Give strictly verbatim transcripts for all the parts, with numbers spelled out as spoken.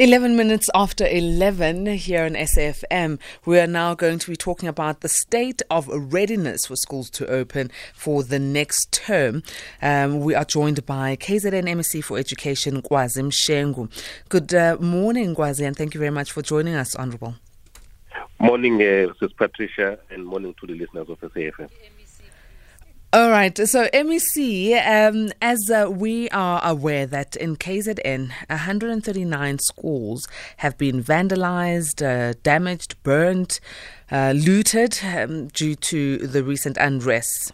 eleven minutes after eleven here on S A F M, we are now going to be talking about the state of readiness for schools to open for the next term. Um, we are joined by K Z N M S C for Education, Kwazi Mshengu. Good uh, morning, Kwazi, and thank you very much for joining us, Honourable. Morning, uh, this is Patricia, and morning to the listeners of S A F M. All right, so M E C, um, as uh, we are aware that in K Z N, one hundred thirty-nine schools have been vandalized, uh, damaged, burnt, uh, looted um, due to the recent unrest.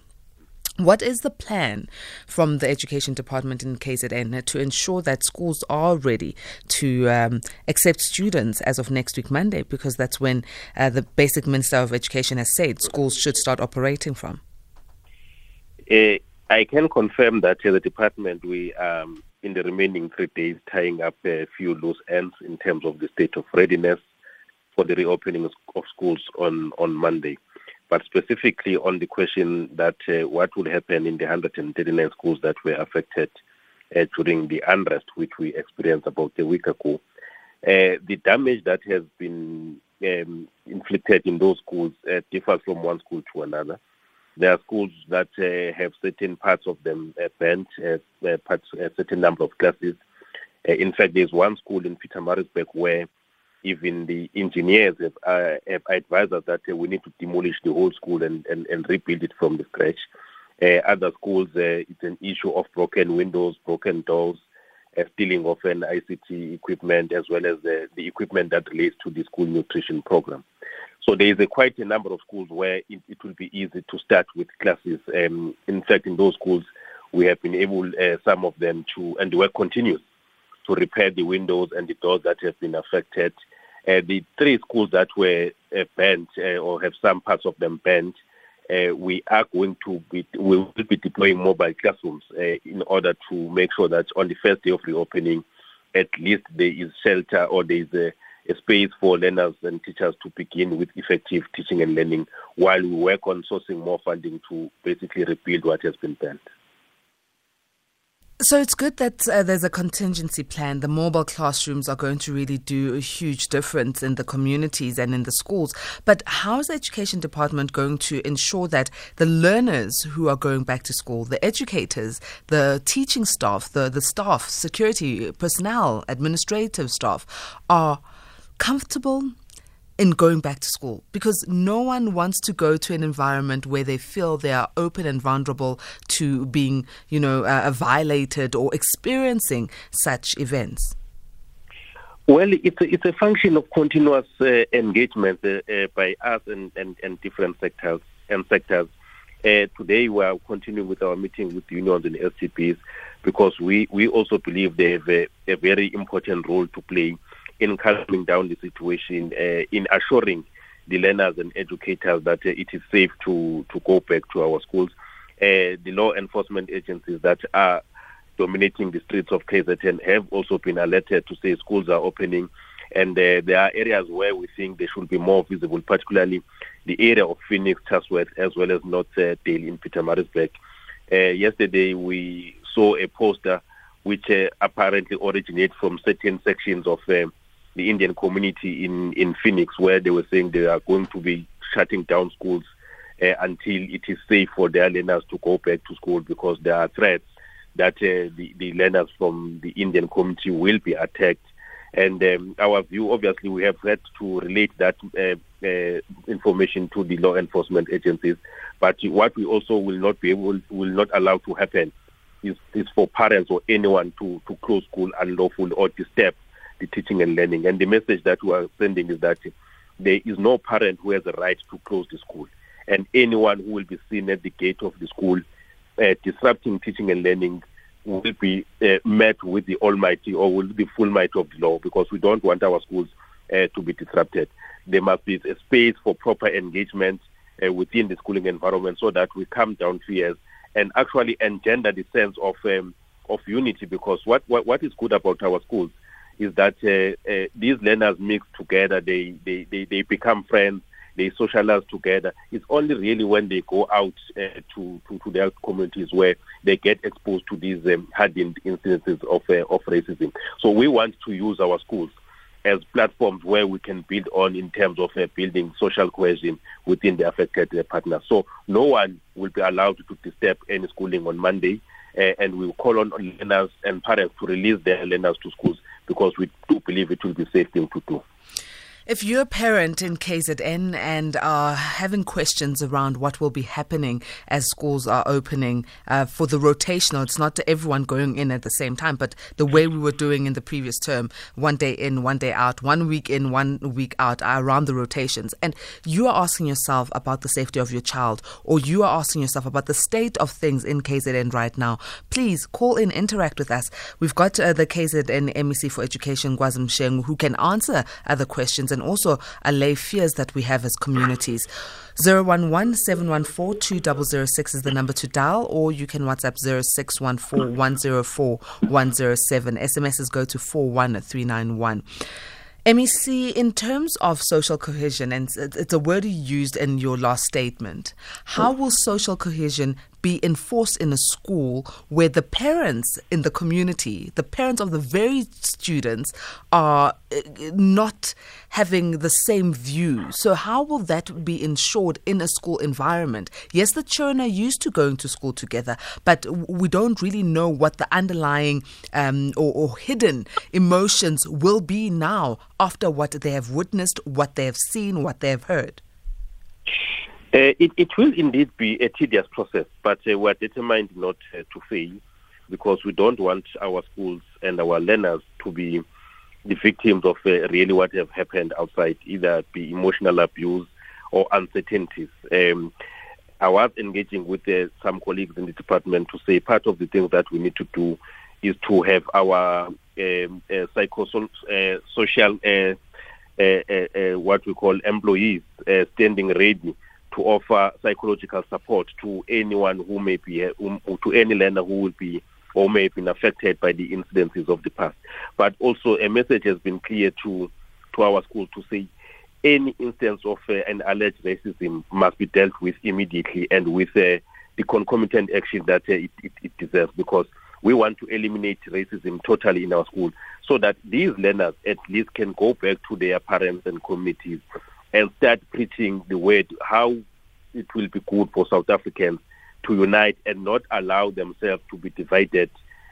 What is the plan from the Education Department in K Z N to ensure that schools are ready to um, accept students as of next week, Monday, because that's when uh, the basic Minister of Education has said schools should start operating from? Uh, I can confirm that as uh, a department, we um, in the remaining three days tying up a few loose ends in terms of the state of readiness for the reopening of schools on, on Monday. But specifically on the question that uh, what would happen in the one hundred thirty-nine schools that were affected uh, during the unrest, which we experienced about a week ago, uh, the damage that has been um, inflicted in those schools uh, differs from one school to another. There are schools that uh, have certain parts of them uh, bent, uh, uh, parts, a certain number of classes. Uh, in fact, there's one school in Pietermaritzburg where even the engineers have, uh, have advised us that uh, we need to demolish the whole school and, and, and rebuild it from the scratch. Uh, other schools, uh, it's an issue of broken windows, broken doors, uh, stealing of an I C T equipment, as well as the, the equipment that relates to the school nutrition program. So there is a quite a number of schools where it, it will be easy to start with classes. Um, in fact, in those schools, we have been able, uh, some of them, to, and the work continues, to repair the windows and the doors that have been affected. Uh, the three schools that were uh, banned uh, or have some parts of them banned, uh, we are going to be, we will be deploying mobile classrooms uh, in order to make sure that on the first day of reopening, at least there is shelter or there is a a space for learners and teachers to begin with effective teaching and learning while we work on sourcing more funding to basically rebuild what has been banned. So it's good that uh, there's a contingency plan. The mobile classrooms are going to really do a huge difference in the communities and in the schools. But how is the Education Department going to ensure that the learners who are going back to school, the educators, the teaching staff, the, the staff, security personnel, administrative staff, are comfortable in going back to school? Because no one wants to go to an environment where they feel they are open and vulnerable to being, you know, uh, violated or experiencing such events. Well, it's a, it's a function of continuous uh, engagement uh, uh, by us and, and, and different sectors. And sectors. Uh, today we are continuing with our meeting with unions and S T Ps because we, we also believe they have a, a very important role to play in calming down the situation, uh, in assuring the learners and educators that uh, it is safe to, to go back to our schools. Uh, the law enforcement agencies that are dominating the streets of K Z N have also been alerted to say schools are opening, and uh, there are areas where we think they should be more visible, particularly the area of Phoenix, Chatsworth, as well as Northdale in Pietermaritzburg. Uh, yesterday we saw a poster which uh, apparently originates from certain sections of uh, the Indian community in, in Phoenix, where they were saying they are going to be shutting down schools uh, until it is safe for their learners to go back to school because there are threats that uh, the, the learners from the Indian community will be attacked. And um, our view, obviously, we have had to relate that uh, uh, information to the law enforcement agencies. But what we also will not be able, will not allow to happen is, is for parents or anyone to, to close school unlawful or disturb the teaching and learning. And the message that we are sending is that there is no parent who has the right to close the school. And anyone who will be seen at the gate of the school uh, disrupting teaching and learning will be uh, met with the almighty or will be full might of the law, because we don't want our schools uh, to be disrupted. There must be a space for proper engagement uh, within the schooling environment so that we calm down fears and actually engender the sense of um, of unity, because what, what what is good about our schools is that uh, uh, these learners mix together, they, they, they, they become friends, they socialize together. It's only really when they go out uh, to, to, to their communities where they get exposed to these um, hardened incidences of, uh, of racism. So we want to use our schools as platforms where we can build on in terms of uh, building social cohesion within the affected uh, partners. So no one will be allowed to disturb any schooling on Monday, uh, and we will call on learners and parents to release their learners to schools, because we do believe it will be a safe thing to do. If you're a parent in K Z N and are having questions around what will be happening as schools are opening uh, for the rotational, it's not everyone going in at the same time, but the way we were doing in the previous term, one day in, one day out, one week in, one week out, around the rotations. And you are asking yourself about the safety of your child, or you are asking yourself about the state of things in K Z N right now, please call in, interact with us. We've got uh, the K Z N M E C for Education, Kwazi Mshengu, who can answer other questions and also allay fears that we have as communities. zero one one, seven one four, two zero zero six is the number to dial, or you can WhatsApp zero six one four, one zero four, one zero seven. S M Ss go to four one three nine one. M E C, in terms of social cohesion, and it's a word you used in your last statement, how will social cohesion be enforced in a school where the parents in the community, the parents of the very students, are not having the same view? So how will that be ensured in a school environment? Yes, the children are used to going to school together, but we don't really know what the underlying um, or, or hidden emotions will be now, after what they have witnessed, what they have seen, what they have heard. Uh, it, it will indeed be a tedious process, but uh, we're determined not uh, to fail, because we don't want our schools and our learners to be the victims of uh, really what have happened outside, either be emotional abuse or uncertainties. Um, I was engaging with uh, some colleagues in the department to say part of the thing that we need to do is to have our um, uh, psychosocial uh, social, uh, uh, uh, uh, what we call employees uh, standing ready to offer psychological support to anyone who may be, um, to any learner who will be or may have been affected by the incidences of the past. But also a message has been clear to to our school to say any instance of uh, an alleged racism must be dealt with immediately and with uh, the concomitant action that uh, it, it, it deserves, because we want to eliminate racism totally in our school, so that these learners at least can go back to their parents and communities and start preaching the word, how it will be good for South Africans to unite and not allow themselves to be divided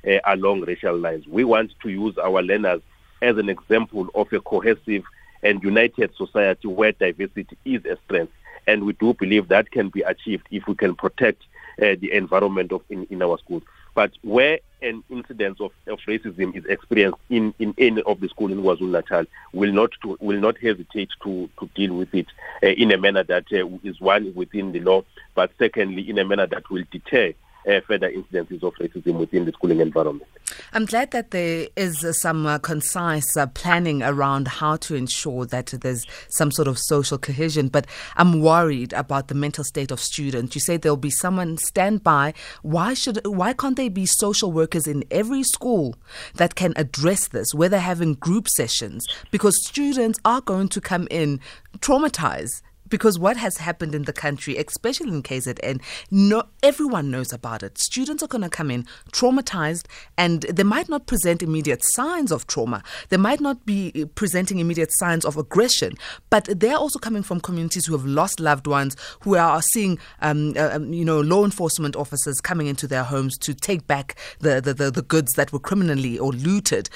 uh, along racial lines. We want to use our learners as an example of a cohesive and united society where diversity is a strength. And we do believe that can be achieved if we can protect uh, the environment of in, in our schools. But where an incidence of, of racism is experienced in, in any of the schools in KwaZulu-Natal, will not to, will not hesitate to, to deal with it uh, in a manner that uh, is, one, within the law, but secondly, in a manner that will deter Uh, further incidences of racism within the schooling environment. I'm glad that there is uh, some uh, concise uh, planning around how to ensure that there's some sort of social cohesion, but I'm worried about the mental state of students. You say there'll be someone standby. Why should? Why can't there be social workers in every school that can address this, whether having group sessions? Because students are going to come in traumatized, because what has happened in the country, especially in K Z N, no, everyone knows about it. Students are going to come in traumatized, and they might not present immediate signs of trauma. They might not be presenting immediate signs of aggression, but they're also coming from communities who have lost loved ones, who are seeing um, uh, you know, law enforcement officers coming into their homes to take back the, the, the, the goods that were criminally or looted.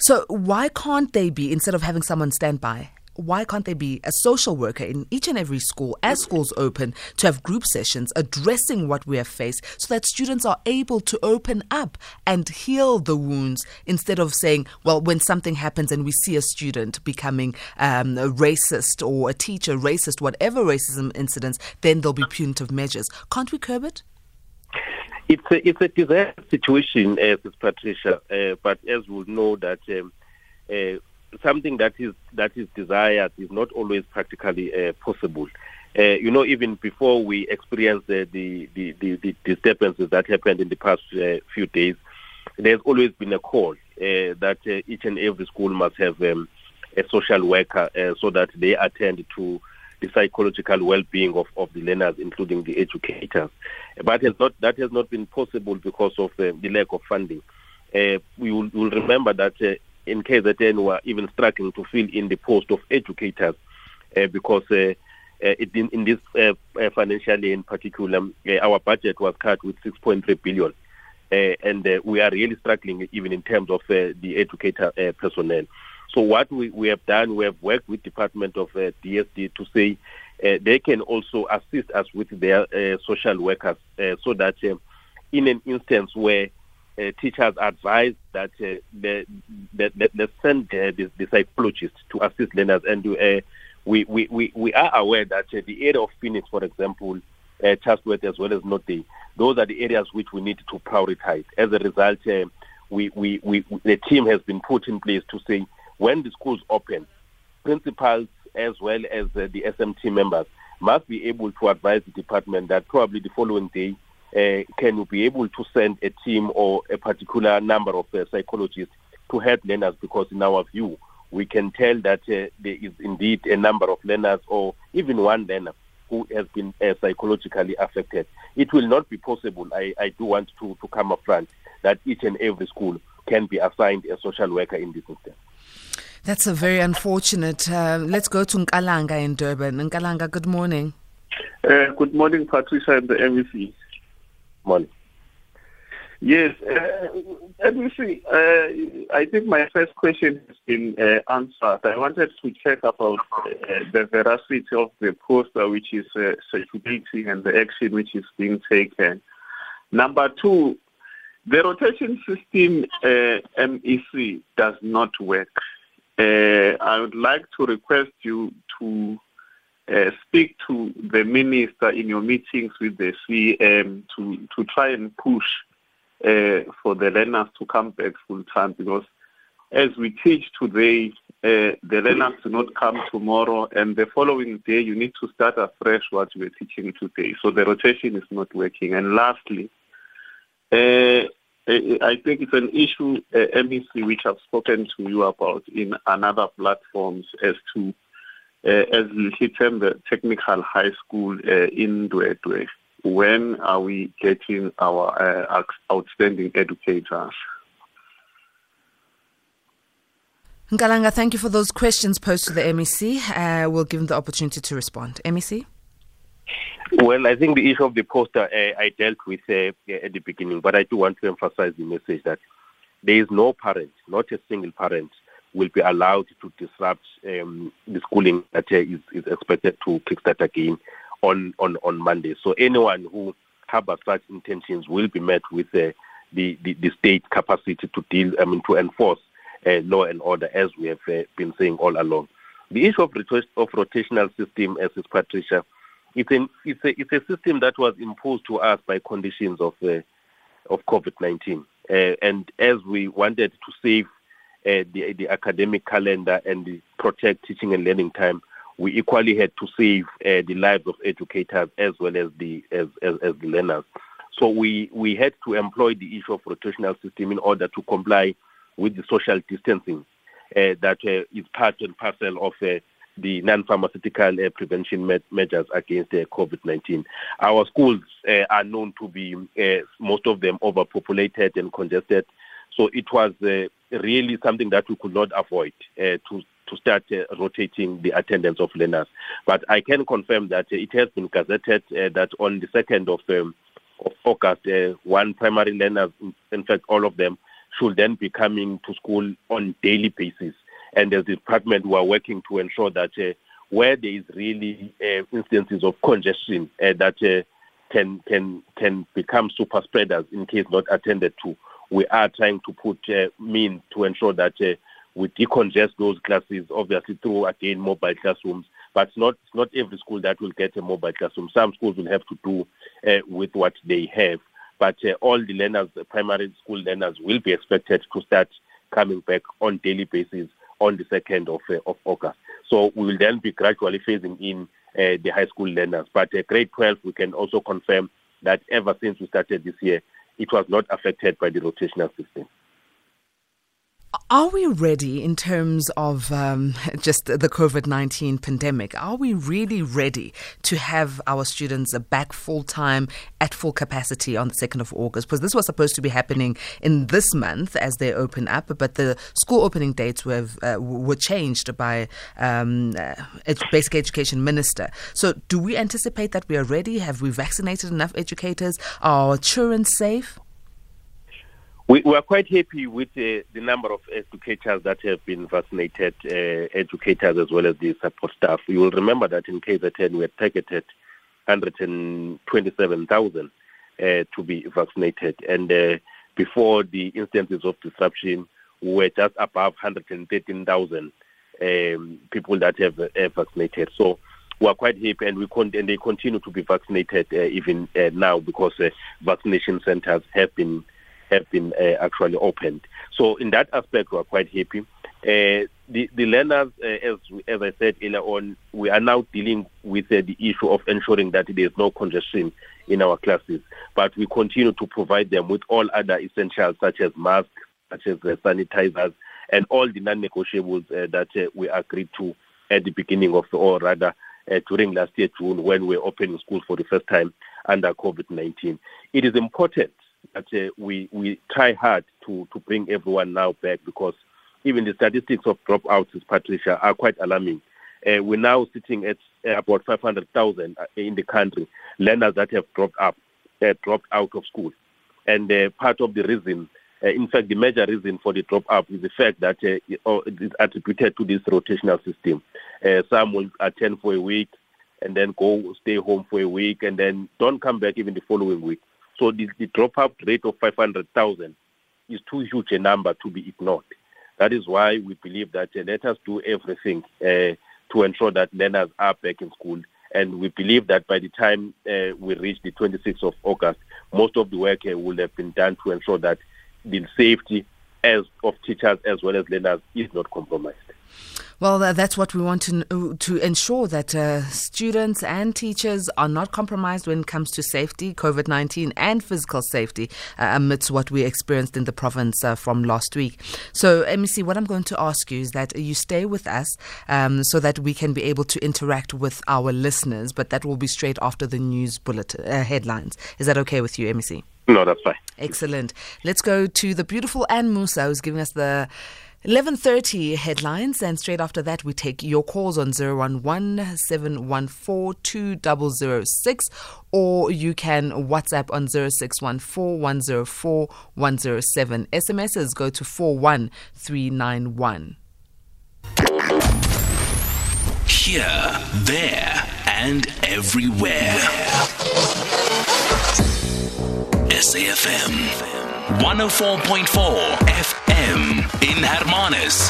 So why can't they be, instead of having someone stand by, why can't there be a social worker in each and every school, as schools open, to have group sessions addressing what we have faced, so that students are able to open up and heal the wounds, instead of saying, well, when something happens and we see a student becoming um, a racist or a teacher racist, whatever racism incidents, then there'll be punitive measures. Can't we curb it? It's a, it's a dire situation, uh, Patricia, uh, but as we know that um, uh, something that is that is desired is not always practically uh, possible. Uh, you know, even before we experienced uh, the, the, the, the disturbances that happened in the past uh, few days, there's always been a call uh, that uh, each and every school must have um, a social worker uh, so that they attend to the psychological well-being of, of the learners, including the educators. But has not, that has not been possible because of uh, the lack of funding. Uh, we will, will remember that uh, in K Z N were even struggling to fill in the post of educators uh, because uh, uh, in, in this uh, financial year in particular, um, uh, our budget was cut with six point three billion. Uh, and uh, we are really struggling even in terms of uh, the educator uh, personnel. So what we, we have done, we have worked with Department of uh, D S D to say uh, they can also assist us with their uh, social workers uh, so that uh, in an instance where uh, teachers advise that uh, they, they, they send uh, the, the psychologist to assist learners. And uh, we, we, we, we are aware that uh, the area of Phoenix, for example, Uh, Chatsworth as well as Northdale, those are the areas which we need to prioritize. As a result, uh, we, we, we, the team has been put in place to say when the schools open, principals as well as uh, the S M T members must be able to advise the department that probably the following day uh, can we be able to send a team or a particular number of uh, psychologists to help learners, because in our view, we can tell that uh, there is indeed a number of learners or even one learner who has been uh, psychologically affected. It will not be possible, I, I do want to, to come up front, that each and every school can be assigned a social worker in this instance. That's a very unfortunate. Uh, let's go to Ngalanga in Durban. Ngalanga, good morning. Uh, good morning, Patricia and the M E C. Morning. Yes, uh, M E C, uh, I think my first question has been uh, answered. I wanted to check about uh, the veracity of the poster which is uh, circulating and the action which is being taken. Number two, the rotation system uh, M E C does not work. Uh, I would like to request you to Uh, speak to the minister in your meetings with the C M to, to try and push uh, for the learners to come back full time, because as we teach today, uh, the learners do not come tomorrow, and the following day you need to start afresh what you were teaching today. So the rotation is not working. And lastly, uh, I think it's an issue, uh, M E C, which I've spoken to you about in another platforms as to Uh, as we term the technical high school uh, in Duetwe, when are we getting our uh, outstanding educators? Ngalanga, thank you for those questions posed to the M E C. Uh, we'll give them the opportunity to respond. M E C? Well, I think the issue of the poster uh, I dealt with uh, at the beginning, but I do want to emphasize the message that there is no parent, not a single parent, will be allowed to disrupt um, the schooling that uh, is, is expected to kickstart again on, on, on Monday. So anyone who harbours such intentions will be met with uh, the, the, the state capacity to deal, I mean, to enforce uh, law and order, as we have uh, been saying all along. The issue of, of rotational system, as is Patricia, it's, an, it's, a, it's a system that was imposed to us by conditions of, uh, of COVID nineteen. Uh, and as we wanted to save Uh, the, the academic calendar and the protect teaching and learning time, we equally had to save uh, the lives of educators as well as the as, as, as the learners. So we, we had to employ the issue of rotational system in order to comply with the social distancing uh, that uh, is part and parcel of uh, the non-pharmaceutical uh, prevention me- measures against uh, COVID nineteen. Our schools uh, are known to be, uh, most of them, overpopulated and congested. So it was uh, really something that we could not avoid uh, to, to start uh, rotating the attendance of learners. But I can confirm that uh, it has been gazetted uh, that on the second of, um, of August, uh, one primary learner, in fact all of them, should then be coming to school on daily basis. And as the department, we are working to ensure that uh, where there is really uh, instances of congestion uh, that uh, can, can, can become super spreaders in case not attended to, we are trying to put uh, means to ensure that uh, we decongest those classes, obviously through, again, mobile classrooms. But not not every school that will get a mobile classroom. Some schools will have to do uh, with what they have. But uh, all the learners, the primary school learners, will be expected to start coming back on daily basis on the second of, uh, of August. So we will then be gradually phasing in uh, the high school learners. But uh, grade twelve, we can also confirm that ever since we started this year, it was not affected by the rotational system. Are we ready in terms of um, just the COVID nineteen pandemic? Are we really ready to have our students back full-time at full capacity on the second of August? Because this was supposed to be happening in this month as they open up, but the school opening dates were uh, were changed by um, uh, Basic Education Minister. So do we anticipate that we are ready? Have we vaccinated enough educators? Are our children safe? We, we are quite happy with uh, the number of educators that have been vaccinated, uh, educators as well as the support staff. You will remember that in K Z N we had targeted one hundred twenty-seven thousand uh, to be vaccinated. And uh, before the instances of disruption, we were just above one hundred thirteen thousand um, people that have uh, vaccinated. So we are quite happy, and we con- and they continue to be vaccinated uh, even uh, now, because uh, vaccination centers have been have been uh, actually opened. So in that aspect, we are quite happy. Uh, the, the learners, uh, as, as I said earlier on, we are now dealing with uh, the issue of ensuring that there is no congestion in our classes. But we continue to provide them with all other essentials, such as masks, such as uh, sanitizers, and all the non-negotiables uh, that uh, we agreed to at the beginning of, or rather, uh, during last year, June, when we opened schools for the first time under COVID nineteen. It is important that uh, we, we try hard to, to bring everyone now back, because even the statistics of dropouts, Patricia, are quite alarming. Uh, we're now sitting at about five hundred thousand in the country, learners that have dropped up, uh, dropped out of school. And uh, part of the reason, uh, in fact, the major reason for the dropout is the fact that uh, it is attributed to this rotational system. Uh, some will attend for a week and then go stay home for a week and then don't come back even the following week. So the, the dropout rate of five hundred thousand is too huge a number to be ignored. That is why we believe that uh, let us do everything uh, to ensure that learners are back in school. And we believe that by the time uh, we reach the twenty-sixth of August, most of the work uh, will have been done to ensure that the safety as of teachers as well as learners is not compromised. Well, that's what we want to to ensure, that uh, students and teachers are not compromised when it comes to safety, COVID nineteen and physical safety, uh, amidst what we experienced in the province uh, from last week. So, M E C, what I'm going to ask you is that you stay with us um, so that we can be able to interact with our listeners, but that will be straight after the news bulletin uh, headlines. Is that okay with you, M E C? No, that's fine. Excellent. Let's go to the beautiful Ann Musa, who's giving us the eleven thirty headlines, and straight after that we take your calls on zero one one seven one four two zero zero six, or you can WhatsApp on zero six one four one zero four one zero seven. S M Ss go to four one three nine one. Here, there and everywhere, S A F M one oh four point four F M in Hermanus.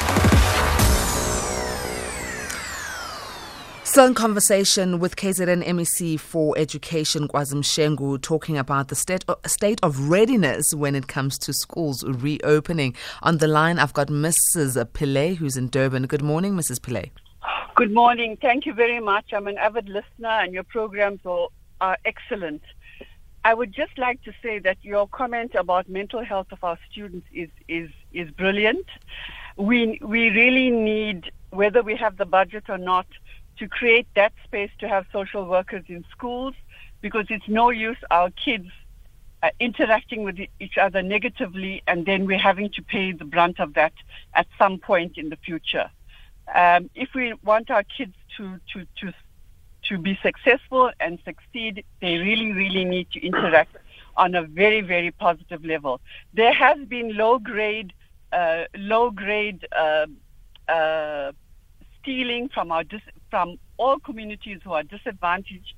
Still in conversation with K Z N M E C for Education, Kwazi Mshengu, talking about the state of, state of readiness when it comes to schools reopening. On the line, I've got Missus Pillay, who's in Durban. Good morning, Missus Pillay. Good morning. Thank you very much. I'm an avid listener, and your programs are excellent. I would just like to say that your comment about mental health of our students is is, is brilliant. We we really need, whether we have the budget or not, to create that space to have social workers in schools, because it's no use our kids uh, interacting with each other negatively, and then we're having to pay the brunt of that at some point in the future. Um, if we want our kids to to to to be successful and succeed, they really, really need to interact on a very, very positive level. There has been low-grade uh, low-grade uh, uh, stealing from our dis- from all communities who are disadvantaged,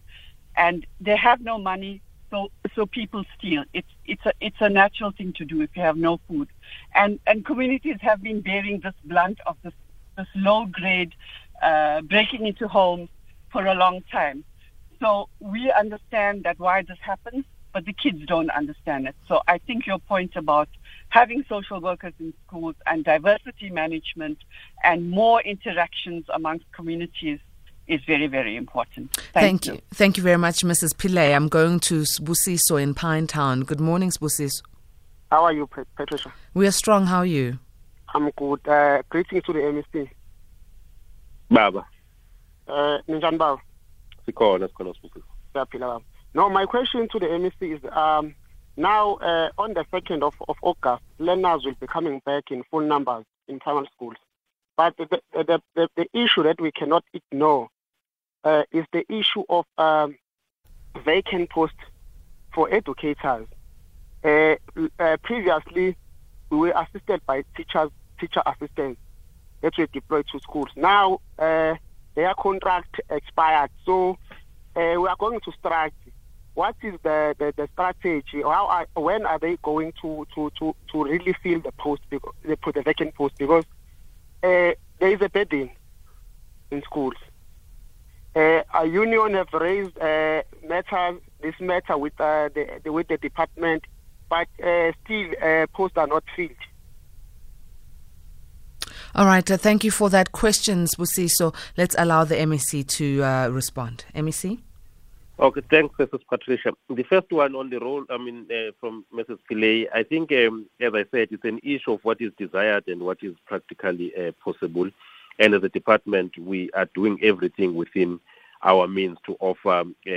and they have no money, so so people steal. It's it's a it's a natural thing to do if you have no food, and and communities have been bearing this brunt of this this low-grade uh, breaking into homes for a long time. So we understand that why this happens, but the kids don't understand it. So I think your point about having social workers in schools and diversity management and more interactions amongst communities is very, very important. Thank, Thank you. you. Thank you very much, Missus Pillay. I'm going to Sbusiso in Pine Town. Good morning, Sbusiso. How are you, Patricia? We are strong. How are you? I'm good. Uh, greetings to the M S P. Baba. Uh, Ninjan Baba. Sikona, Sikona Sbusiso. No, my question to the M S C is um, now uh, on the second of, of August, learners will be coming back in full numbers in primary schools. But the the, the, the issue that we cannot ignore uh, is the issue of um, vacant posts for educators. Uh, uh, previously, we were assisted by teachers, teacher assistants that were deployed to schools. Now uh, their contract expired, so uh, we are going to strike. What is the, the, the strategy? How are, when are they going to, to, to, to really fill the post, because, the, the vacant post? Because uh, there is a burden in schools. Uh, our union have raised uh, matter, this matter with uh, the, the with the department, but uh, still uh, posts are not filled. All right. Uh, thank you for that question, Sbusiso. Let's allow the M E C to uh, respond. M E C. Okay, thanks, Missus Patricia. The first one on the role, I mean, uh, from Missus Pillay, I think, um, as I said, it's an issue of what is desired and what is practically uh, possible. And as a department, we are doing everything within our means to offer um, uh,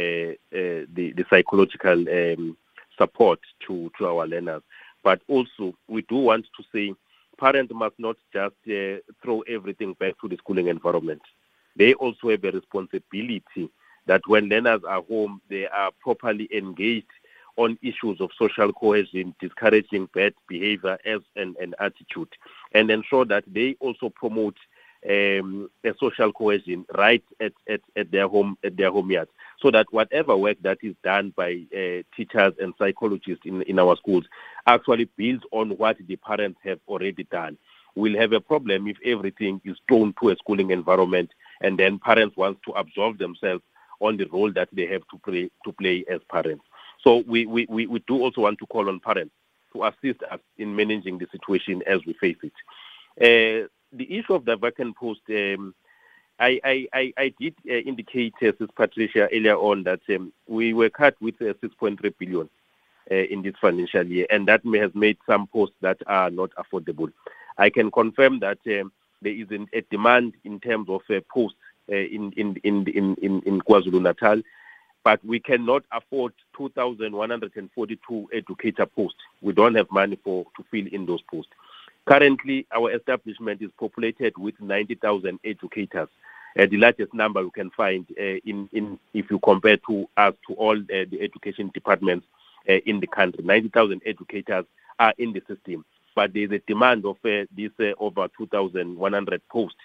uh, the, the psychological um, support to, to our learners. But also, we do want to say parents must not just uh, throw everything back to the schooling environment. They also have a responsibility that when learners are home, they are properly engaged on issues of social cohesion, discouraging bad behavior as an, an attitude, and ensure that they also promote um, a social cohesion right at, at, at their home at their home yards, so that whatever work that is done by uh, teachers and psychologists in, in our schools actually builds on what the parents have already done. We'll have a problem if everything is thrown to a schooling environment and then parents want to absolve themselves on the role that they have to play to play as parents. So we, we, we do also want to call on parents to assist us in managing the situation as we face it. Uh, the issue of the vacant post, um, I, I, I, I did uh, indicate, uh, Sis Patricia, earlier on that um, we were cut with uh, six point three billion dollars uh, in this financial year, and that may have made some posts that are not affordable. I can confirm that um, there is an, a demand in terms of uh, posts Uh, in in in in in KwaZulu-Natal, but we cannot afford two thousand one hundred forty-two educator posts. We don't have money for to fill in those posts. Currently, our establishment is populated with ninety thousand educators, uh, the largest number you can find uh, in in if you compare to us to all uh, the education departments uh, in the country. ninety thousand educators are in the system, but there is a demand of uh, this uh, over two thousand one hundred posts.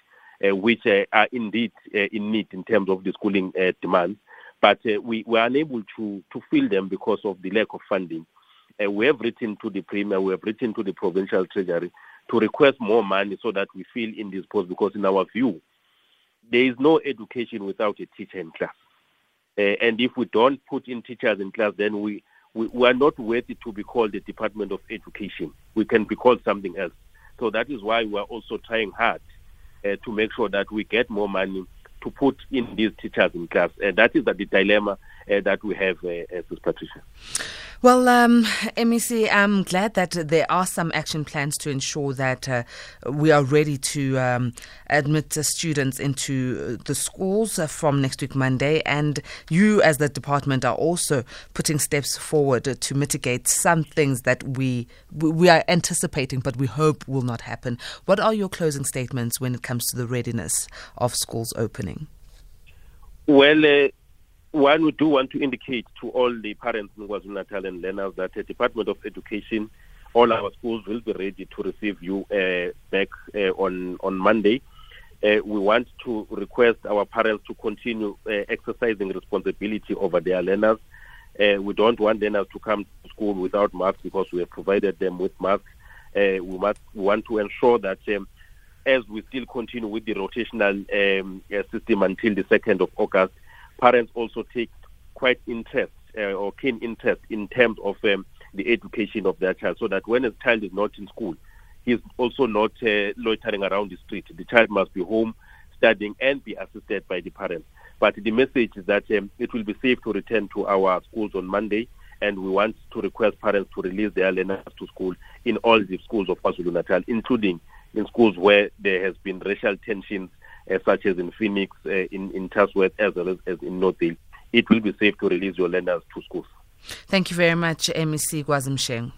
Uh, which uh, are indeed uh, in need in terms of the schooling uh, demands, but uh, we were unable to, to fill them because of the lack of funding. Uh, we have written to the Premier, we have written to the Provincial Treasury to request more money so that we fill in these posts, because in our view, there is no education without a teacher in class. Uh, and if we don't put in teachers in class, then we, we, we are not worthy to be called the Department of Education. We can be called something else. So that is why we are also trying hard Uh, to make sure that we get more money to put in these teachers in class. And uh, that is uh, the dilemma uh, that we have, uh, uh, Sis Patricia. Well, um, M E C, I'm glad that there are some action plans to ensure that uh, we are ready to um, admit uh, students into the schools uh, from next week, Monday. And you, as the department, are also putting steps forward uh, to mitigate some things that we we are anticipating, but we hope will not happen. What are your closing statements when it comes to the readiness of schools opening? Well, uh One, we do want to indicate to all the parents in KwaZulu-Natal and learners that the Department of Education, all our schools will be ready to receive you uh, back uh, on, on Monday. Uh, we want to request our parents to continue uh, exercising responsibility over their learners. Uh, we don't want learners to come to school without masks, because we have provided them with masks. Uh, we, must, we want to ensure that um, as we still continue with the rotational um, system until the second of August, parents also take quite interest uh, or keen interest in terms of um, the education of their child, so that when a child is not in school, he's also not uh, loitering around the street. The child must be home, studying, and be assisted by the parents. But the message is that um, it will be safe to return to our schools on Monday, and we want to request parents to release their learners to school in all the schools of KwaZulu-Natal, including in schools where there has been racial tensions, uh, such as in Phoenix, uh, in, in Chatsworth, as well as, as in Northdale, it will be safe to release your learners to schools. Thank you very much, M E C Kwazi Mshengu.